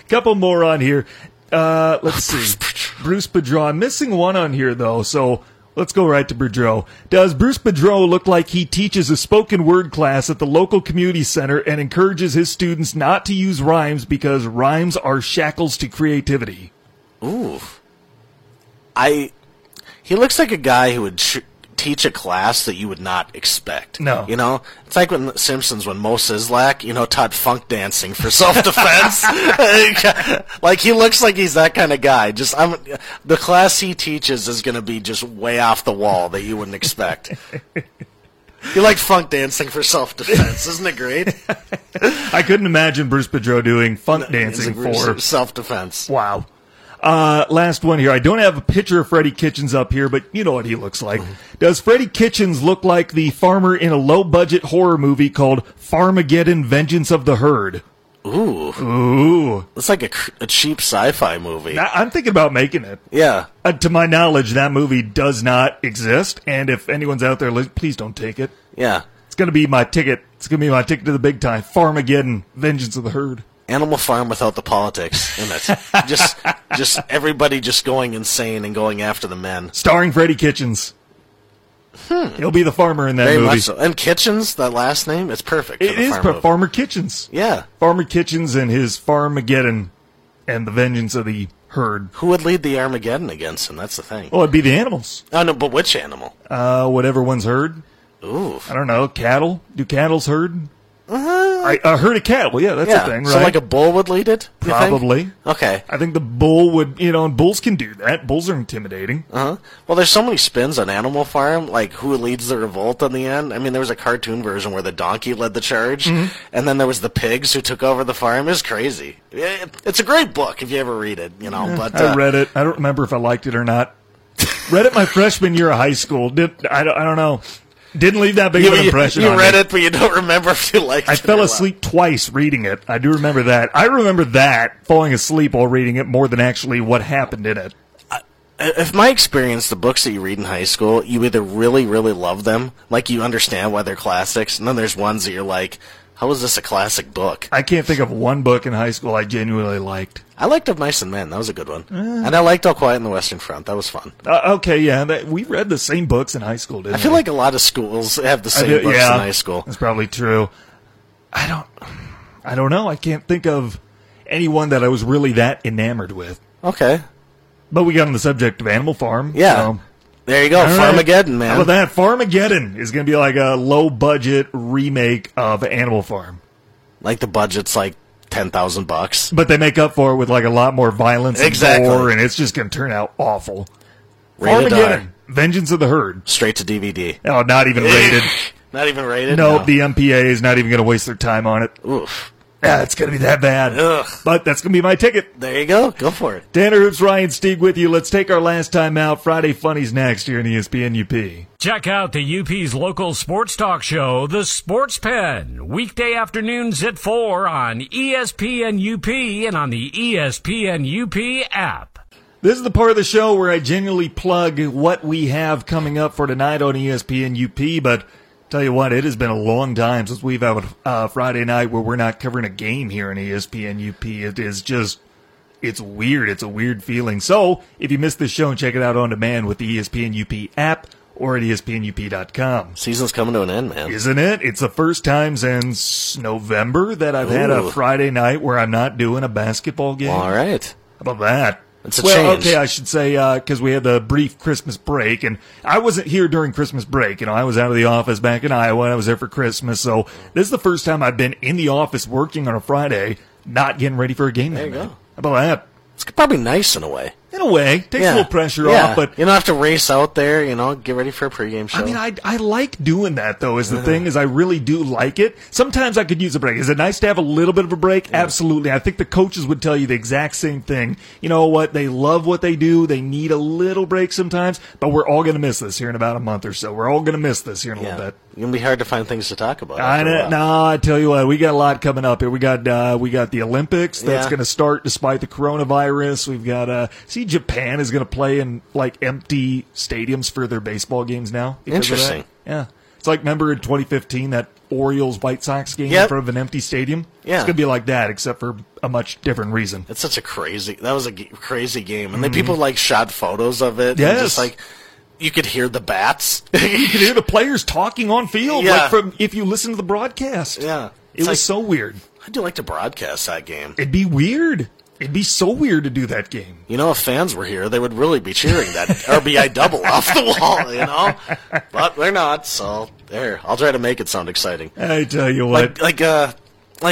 Couple more on here. Let's see. Bruce Boudreau. I'm missing one on here, though, so let's go right to Boudreau. Does Bruce Boudreau look like he teaches a spoken word class at the local community center and encourages his students not to use rhymes because rhymes are shackles to creativity? Ooh. He looks like a guy who would teach a class that you would not expect. No. You know? It's like when The Simpsons, when Mo Sizlak, you know, taught funk dancing for self-defense. Like, he looks like he's that kind of guy. Just, the class he teaches is going to be just way off the wall that you wouldn't expect. You like funk dancing for self-defense. Isn't it great? I couldn't imagine Bruce Boudreau doing funk dancing for self-defense. Wow. Last one here. I don't have a picture of Freddie Kitchens up here, but you know what he looks like. Does Freddie Kitchens look like the farmer in a low-budget horror movie called Farmageddon Vengeance of the Herd? Ooh. It's like a cheap sci-fi movie. I'm thinking about making it. Yeah. To my knowledge, that movie does not exist, and if anyone's out there, please don't take it. Yeah. It's going to be my ticket. It's going to be my ticket to the big time. Farmageddon Vengeance of the Herd. Animal Farm without the politics in it. just everybody just going insane and going after the men. Starring Freddie Kitchens. He'll be the farmer in that movie. Very much so. And Kitchens, that last name, it's perfect. It is Farmer Kitchens. Yeah. Farmer Kitchens and his Farmageddon and the Vengeance of the Herd. Who would lead the Armageddon against him? That's the thing. Oh, it'd be the animals. Oh, no, but which animal? Whatever one's herd. Ooh. I don't know. Cattle? Do cattle's herd? A herd of cattle, that's a thing, right? So like a bull would lead it? Probably. Okay. I think the bull would, and bulls can do that. Bulls are intimidating. Well, there's so many spins on Animal Farm, like who leads the revolt in the end. I mean, there was a cartoon version where the donkey led the charge, and then there was the pigs who took over the farm. It was crazy. It's a great book if you ever read it, But I read it. I don't remember if I liked it or not. Read it my freshman year of high school. I don't know. Didn't leave that big of an impression on me. You read it, but you don't remember if you liked it. I fell asleep twice reading it. I do remember that. I remember that, falling asleep while reading it, more than actually what happened in it. If my experience, the books that you read in high school, you either really, really love them, like you understand why they're classics, and then there's ones that you're like, how is this a classic book? I can't think of one book in high school I genuinely liked. I liked Of Mice and Men. That was a good one. And I liked All Quiet on the Western Front. That was fun. Okay, yeah. We read the same books in high school, didn't we? I feel like a lot of schools have the same books in high school. That's probably true. I don't know. I can't think of anyone that I was really that enamored with. Okay. But we got on the subject of Animal Farm. Yeah. So. There you go. All Farmageddon, right. Man. How about that? Farmageddon is going to be like a low-budget remake of Animal Farm. Like the budget's like $10,000. But they make up for it with like a lot more violence and gore, and it's just going to turn out awful. Rated Farmageddon. R. Vengeance of the Herd. Straight to DVD. Oh, not even rated. Not even rated? No, the MPA is not even going to waste their time on it. Oof. Yeah, it's going to be that bad. Ugh. But that's going to be my ticket. There you go. Go for it. Tanner Hoops, Ryan Steig with you. Let's take our last time out. Friday Funnies next here on ESPN UP. Check out the UP's local sports talk show, The Sports Pen. Weekday afternoons at 4 on ESPN UP and on the ESPN UP app. This is the part of the show where I genuinely plug what we have coming up for tonight on ESPN UP, but... Tell you what, it has been a long time since we've had a Friday night where we're not covering a game here in ESPN UP. It is just, it's weird. It's a weird feeling. So if you missed this show, check it out on demand with the ESPN UP app or at ESPNUP.com. Season's coming to an end, man. Isn't it? It's the first time since November that I've had a Friday night where I'm not doing a basketball game. All right. How about that? It's a change. Okay, I should say, because we had the brief Christmas break, and I wasn't here during Christmas break. You know, I was out of the office back in Iowa, and I was there for Christmas, so this is the first time I've been in the office working on a Friday, not getting ready for a game. There you go. How about that? It's probably nice in a way. In a way. Takes a little pressure off, but... You don't have to race out there, you know, get ready for a pregame show. I mean, I like doing that, though, is the thing, is I really do like it. Sometimes I could use a break. Is it nice to have a little bit of a break? Yeah. Absolutely. I think the coaches would tell you the exact same thing. You know what? They love what they do. They need a little break sometimes, but we're all going to miss this here in about a month or so. We're all going to miss this here in a little bit. It's going to be hard to find things to talk about. I tell you what, we got a lot coming up here. We got the Olympics that's going to start despite the coronavirus. We've got... Japan is going to play in like empty stadiums for their baseball games now. Interesting. Yeah. It's like, remember in 2015, that Orioles-White Sox game in front of an empty stadium? Yeah. It's going to be like that, except for a much different reason. It's such a crazy... That was a crazy game. And then people like shot photos of it. Yes. And just like... You could hear the bats. You could hear the players talking on field. Like from if you listen to the broadcast. Yeah. It was like, so weird. I do like to broadcast that game. It'd be weird. It'd be so weird to do that game. You know, if fans were here, they would really be cheering that RBI double off the wall, you know? But they're not, so there. I'll try to make it sound exciting. I tell you what. Like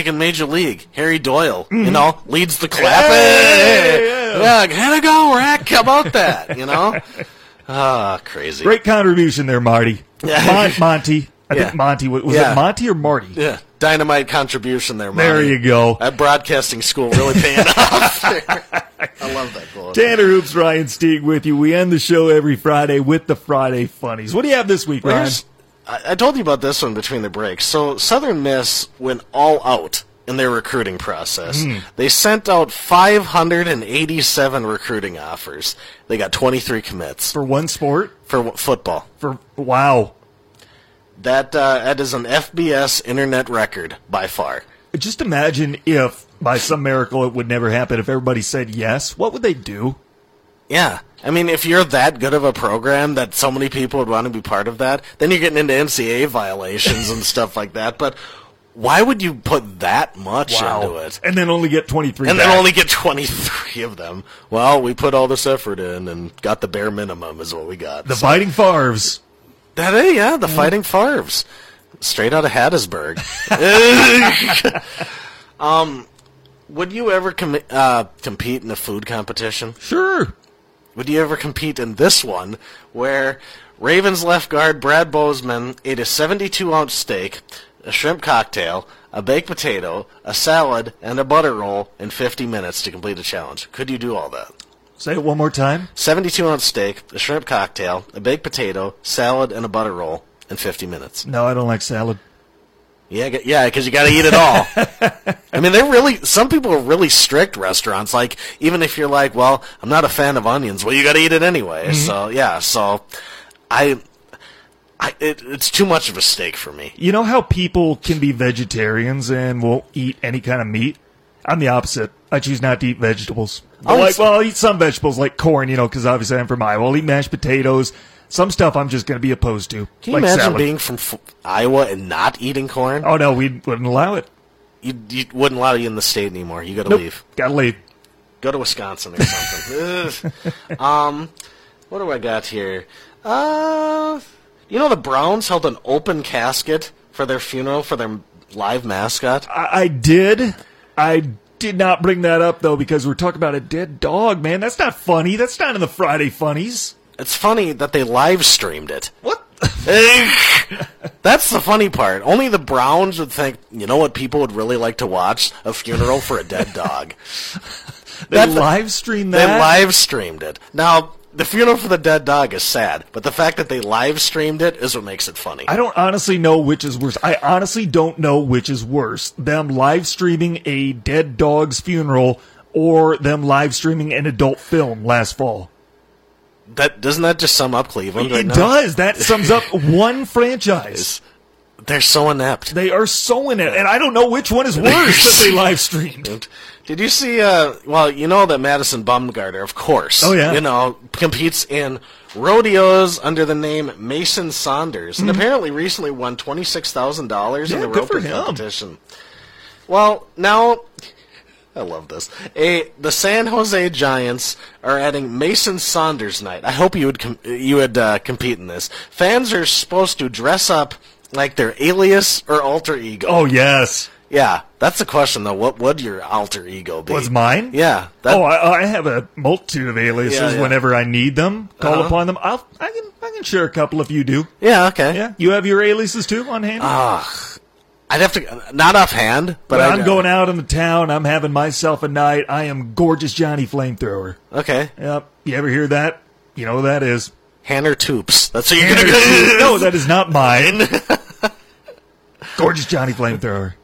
in Major League, Harry Doyle, you know, leads the clap. Yeah, had to go, Rack. How about that, you know? Ah, crazy. Great contribution there, Marty. Monty. I think Monty. Was it Monty or Marty? Yeah. Dynamite contribution there, Marty. There you go. That broadcasting school really paying off. I love that goal. Tanner Hoops, Ryan Steig with you. We end the show every Friday with the Friday Funnies. What do you have this week, Ryan? I told you about this one between the breaks. So Southern Miss went all out in their recruiting process. They sent out 587 recruiting offers. They got 23 commits. For one sport? For football. Wow. That is an FBS internet record by far. Just imagine if, by some miracle, it would never happen. If everybody said yes, what would they do? Yeah. I mean, if you're that good of a program that so many people would want to be part of that, then you're getting into NCAA violations and stuff like that. But why would you put that much into it? And then only get 23 of them. Well, we put all this effort in and got the bare minimum is what we got. The Fighting Farves. Fighting Farves. Straight out of Hattiesburg. Would you ever compete in a food competition? Sure. Would you ever compete in this one where Ravens left guard Brad Bozeman ate a 72-ounce steak, a shrimp cocktail, a baked potato, a salad, and a butter roll in 50 minutes to complete a challenge? Could you do all that? Say it one more time. 72-ounce steak, a shrimp cocktail, a baked potato, salad, and a butter roll in 50 minutes. No, I don't like salad. Yeah, because you got to eat it all. I mean, they're really, some people are really strict restaurants. Like, even if you're like, well, I'm not a fan of onions, well, you got to eat it anyway. Mm-hmm. So, yeah, so it's too much of a steak for me. You know how people can be vegetarians and won't eat any kind of meat? I'm the opposite. I choose not to eat vegetables. I'm like, well, I'll eat some vegetables like corn, you know, because obviously I'm from Iowa. I'll eat mashed potatoes. Some stuff I'm just going to be opposed to. Can you like imagine salad. Being from Iowa and not eating corn? Oh, no, we wouldn't allow it. You wouldn't allow you in the state anymore. You got to leave. Got to leave. Go to Wisconsin or something. What do I got here? You know the Browns held an open casket for their funeral for their live mascot? I did. I did not bring that up, though, because we're talking about a dead dog, man. That's not funny. That's not in the Friday Funnies. It's funny that they live-streamed it. What? That's the funny part. Only the Browns would think, you know what people would really like to watch? A funeral for a dead dog. They live-streamed that? They live-streamed it. Now, the funeral for the dead dog is sad, but the fact that they live-streamed it is what makes it funny. I don't honestly know which is worse. I honestly don't know which is worse. Them live-streaming a dead dog's funeral or them live-streaming an adult film last fall. Doesn't that just sum up Cleveland? It does. That sums up one franchise. They're so inept. They are so inept, and I don't know which one is worse that they live streamed. Did you see? Well, you know that Madison Bumgarner, of course. Oh yeah. You know, competes in rodeos under the name Mason Saunders, and apparently recently won $26,000 in the roping competition. Well, now. I love this. The San Jose Giants are adding Mason Saunders night. I hope you would compete in this. Fans are supposed to dress up like their alias or alter ego. Oh yes, yeah. That's the question though. What would your alter ego be? What's mine? Yeah. I have a multitude of aliases whenever I need them. Call upon them. I can share a couple if you do. Yeah. Okay. Yeah. You have your aliases too on hand. I'd have to, not offhand, but I'm going out in the town. I'm having myself a night. I am Gorgeous Johnny Flamethrower. Okay. Yep. You ever hear that? You know who that is. Hanner Toops. That's what you're going to do. No, that is not mine. Gorgeous Johnny Flamethrower.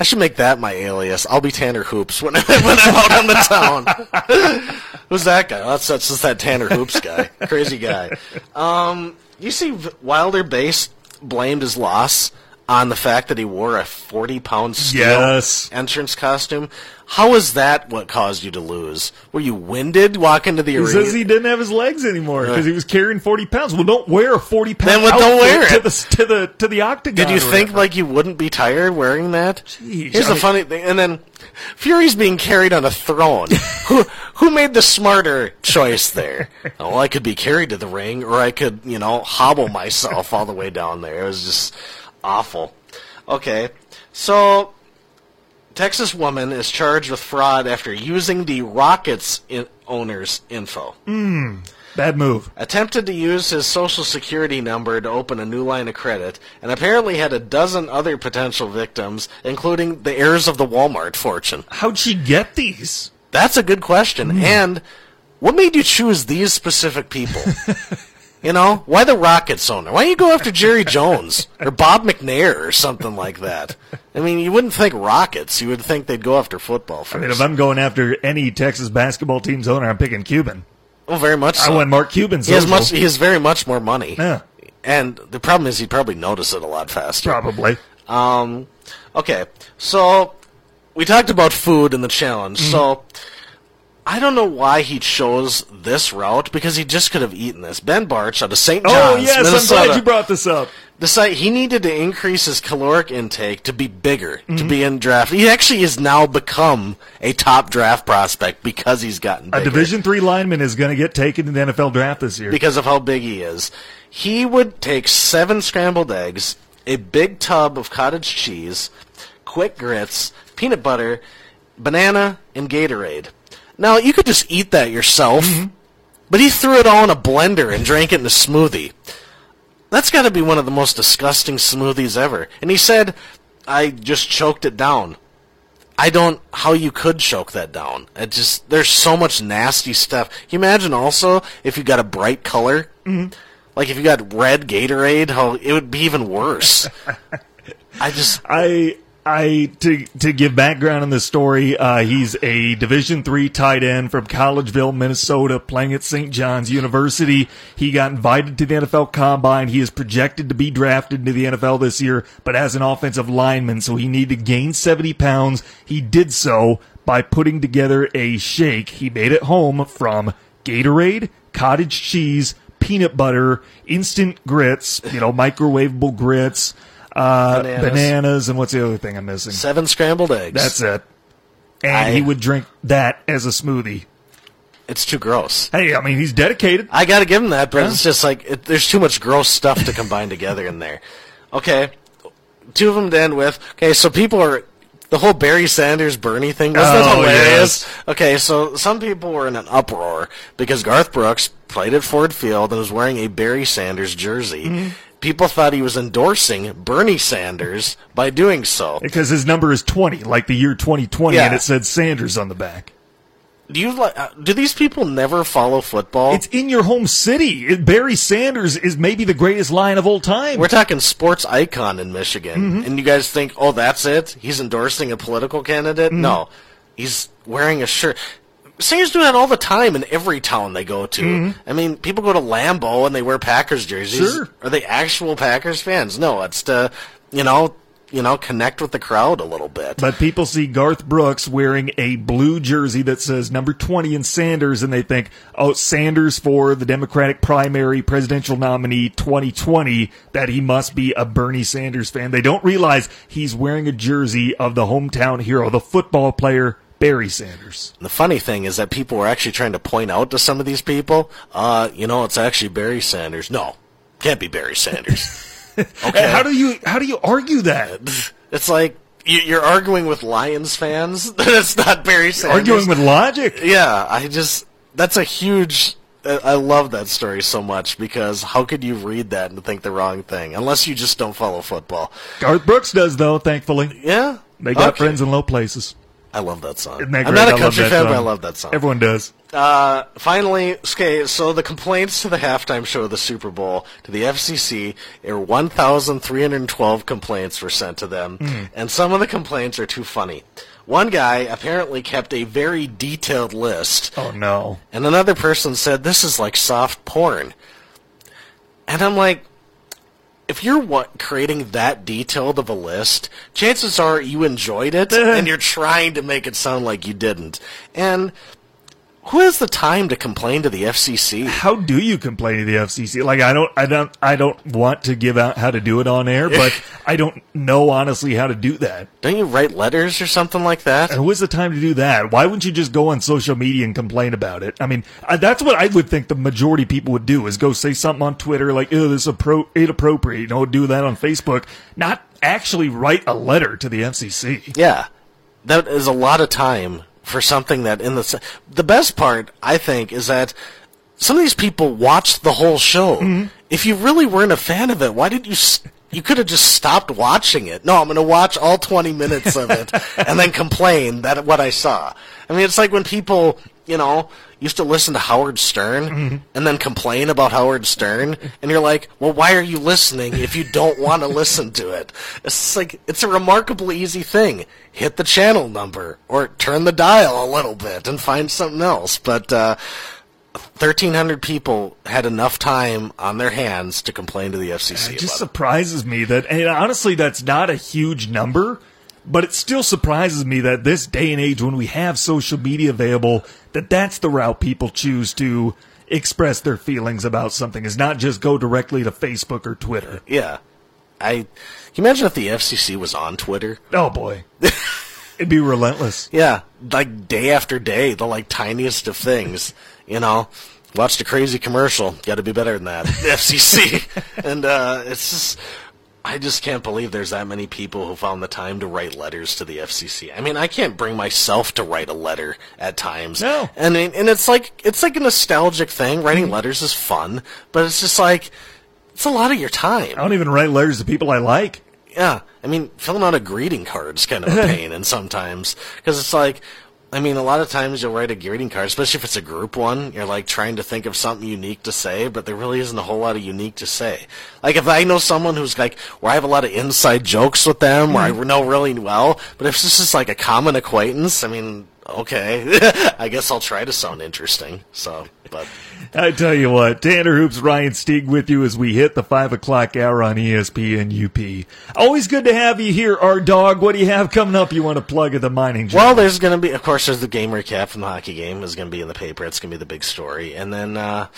I should make that my alias. I'll be Tanner Hoops when I'm out on the town. Who's that guy? Well, that's just that Tanner Hoops guy. Crazy guy. You see Wilder Bass blamed his loss on the fact that he wore a 40-pound steel entrance costume. How is that what caused you to lose? Were you winded walking to the arena? He says he didn't have his legs anymore because he was carrying 40 pounds. Well, don't wear a 40-pound outfit to the octagon. Did you think like you wouldn't be tired wearing that? Jeez, here's the funny thing. And then Fury's being carried on a throne. Who made the smarter choice there? Oh, I could be carried to the ring, or I could, you know, hobble myself all the way down there. It was just awful. Okay, so Texas woman is charged with fraud after using the Rockets owner's info. Bad move. Attempted to use his social security number to open a new line of credit, and apparently had a dozen other potential victims, including the heirs of the Walmart fortune. How'd she get these? That's a good question. And what made you choose these specific people? You know, why the Rockets owner? Why don't you go after Jerry Jones or Bob McNair or something like that? I mean, you wouldn't think Rockets. You would think they'd go after football first. I mean, if I'm going after any Texas basketball team's owner, I'm picking Cuban. Oh, very much so. I want Mark Cuban's owner. He has very much more money. Yeah. And the problem is he'd probably notice it a lot faster. Probably. Okay, so we talked about food and the challenge. So I don't know why he chose this route, because he just could have eaten this. Ben Bartsch out of St. John's, Minnesota, I'm glad you brought this up. Decided he needed to increase his caloric intake to be bigger, to be in draft. He actually has now become a top draft prospect because he's gotten bigger. A Division III lineman is going to get taken in the NFL draft this year. Because of how big he is. He would take 7 scrambled eggs, a big tub of cottage cheese, quick grits, peanut butter, banana, and Gatorade. Now, you could just eat that yourself, but he threw it all in a blender and drank it in a smoothie. That's got to be one of the most disgusting smoothies ever. And he said, I just choked it down. I don't how you could choke that down. It just, there's so much nasty stuff. Can you imagine also if you got a bright color? Like, if you got red Gatorade, it would be even worse. To give background on this story, he's a Division III tight end from Collegeville, Minnesota, playing at St. John's University. He got invited to the NFL Combine. He is projected to be drafted into the NFL this year, but as an offensive lineman, so he needed to gain 70 pounds. He did so by putting together a shake he made at home from Gatorade, cottage cheese, peanut butter, instant grits, microwavable grits, bananas, and what's the other thing I'm missing? 7 scrambled eggs. That's it. And he would drink that as a smoothie. It's too gross. Hey, I mean, he's dedicated. I got to give him that, but it's just like there's too much gross stuff to combine together in there. Okay, 2 of them to end with. Okay, so people are... The whole Barry Sanders, Bernie thing, wasn't that hilarious? Yes. Okay, so some people were in an uproar because Garth Brooks played at Ford Field and was wearing a Barry Sanders jersey. Mm-hmm. People thought he was endorsing Bernie Sanders by doing so. Because his number is 20, like the year 2020, and it said Sanders on the back. Do these people never follow football? It's in your home city. Barry Sanders is maybe the greatest lion of all time. We're talking sports icon in Michigan, and you guys think, oh, that's it? He's endorsing a political candidate? Mm-hmm. No. He's wearing a shirt. Singers do that all the time in every town they go to. Mm-hmm. I mean, people go to Lambeau and they wear Packers jerseys. Sure. Are they actual Packers fans? No, it's to, connect with the crowd a little bit. But people see Garth Brooks wearing a blue jersey that says number 20 and Sanders, and they think, oh, Sanders for the Democratic primary presidential nominee 2020, that he must be a Bernie Sanders fan. They don't realize he's wearing a jersey of the hometown hero, the football player, Barry Sanders. The funny thing is that people were actually trying to point out to some of these people, it's actually Barry Sanders. No, can't be Barry Sanders. Okay. How do you argue that? It's like you're arguing with Lions fans. That's not Barry Sanders. You're arguing with logic. Yeah, that's a huge... I love that story so much because how could you read that and think the wrong thing? Unless you just don't follow football. Garth Brooks does, though, thankfully. Yeah. They got friends in low places. I love that song. Isn't that great? I'm not a country fan, but I love that song. Everyone does. Finally, okay, so the complaints to the halftime show of the Super Bowl to the FCC, 1,312 complaints were sent to them, and some of the complaints are too funny. One guy apparently kept a very detailed list. Oh, no. And another person said, this is like soft porn. And I'm like... If you're creating that detailed of a list, chances are you enjoyed it, and you're trying to make it sound like you didn't. And who has the time to complain to the FCC? How do you complain to the FCC? Like, I don't want to give out how to do it on air, but I don't know honestly how to do that. Don't you write letters or something like that? And who has the time to do that? Why wouldn't you just go on social media and complain about it? I mean, that's what I would think the majority of people would do, is go say something on Twitter like, oh, this is inappropriate, do that on Facebook. Not actually write a letter to the FCC. Yeah, that is a lot of time. For something that the best part, I think, is that some of these people watched the whole show. Mm-hmm. If you really weren't a fan of it, why did you? You could have just stopped watching it. No, I'm going to watch all 20 minutes of it and then complain that what I saw. I mean, it's like when people, used to listen to Howard Stern and then complain about Howard Stern, and you're like, well, why are you listening if you don't want to listen to it? It's like, it's a remarkably easy thing. Hit the channel number or turn the dial a little bit and find something else. But 1,300 people had enough time on their hands to complain to the FCC. It just surprises me that, and honestly, that's not a huge number. But it still surprises me that this day and age when we have social media available, that's the route people choose to express their feelings about something, is not just go directly to Facebook or Twitter. Yeah. Can you imagine if the FCC was on Twitter? Oh, boy. It'd be relentless. Yeah. Like day after day, the tiniest of things, Watched a crazy commercial. Got to be better than that. FCC. And it's just... I just can't believe there's that many people who found the time to write letters to the FCC. I mean, I can't bring myself to write a letter at times. No. And it's like a nostalgic thing. Writing letters is fun, but it's just like, it's a lot of your time. I don't even write letters to people I like. Yeah. I mean, filling out a greeting card's kind of a pain, and sometimes, because it's like, I mean, a lot of times you'll write a greeting card, especially if it's a group one. You're, like, trying to think of something unique to say, but there really isn't a whole lot of unique to say. Like, if I know someone who's, like, where I have a lot of inside jokes with them, where I know really well, but if it's just, like, a common acquaintance, I mean, okay, I guess I'll try to sound interesting, so... But. I tell you what, Tanner Hoops, Ryan Stieg with you as we hit the 5 o'clock hour on ESPN UP. Always good to have you here, our dog. What do you have coming up you want to plug at the mining job? Well, there's going to be, of course, there's the game recap from the hockey game is going to be in the paper. It's going to be the big story. And then I'm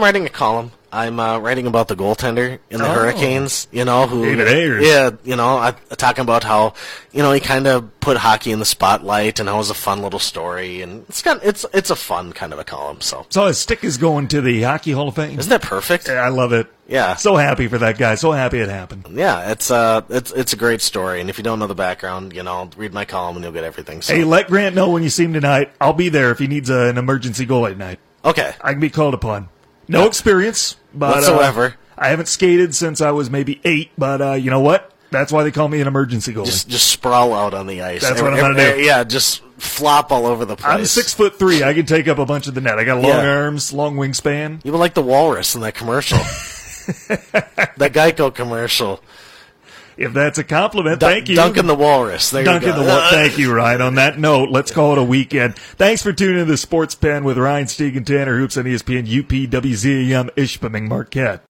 writing a column. I'm writing about the goaltender in the Hurricanes, you know, who, David Ayers. Yeah, you know, talking about how, you know, he kind of put hockey in the spotlight, and how it was a fun little story, and it's a fun kind of a column. So his stick is going to the Hockey Hall of Fame. Isn't that perfect? Yeah, I love it. Yeah, so happy for that guy. So happy it happened. Yeah, it's a great story, and if you don't know the background, you know, read my column and you'll get everything. So. Hey, let Grant know when you see him tonight. I'll be there if he needs an emergency goal at night. Okay, I can be called upon. No experience but, whatsoever. I haven't skated since I was maybe 8, but you know what? That's why they call me an emergency goalie. Just sprawl out on the ice. That's what I'm going to do. Yeah, just flop all over the place. I'm 6'3". I can take up a bunch of the net. I got long arms, long wingspan. You were like the walrus in that commercial. That Geico commercial. If that's a compliment, thank you. Duncan the Walrus. There Duncan you go. Thank you, Ryan. On that note, let's call it a weekend. Thanks for tuning in to the Sports Pen with Ryan Stieg and Tanner Hoops on ESPN UP WZAM Ishpeming Marquette.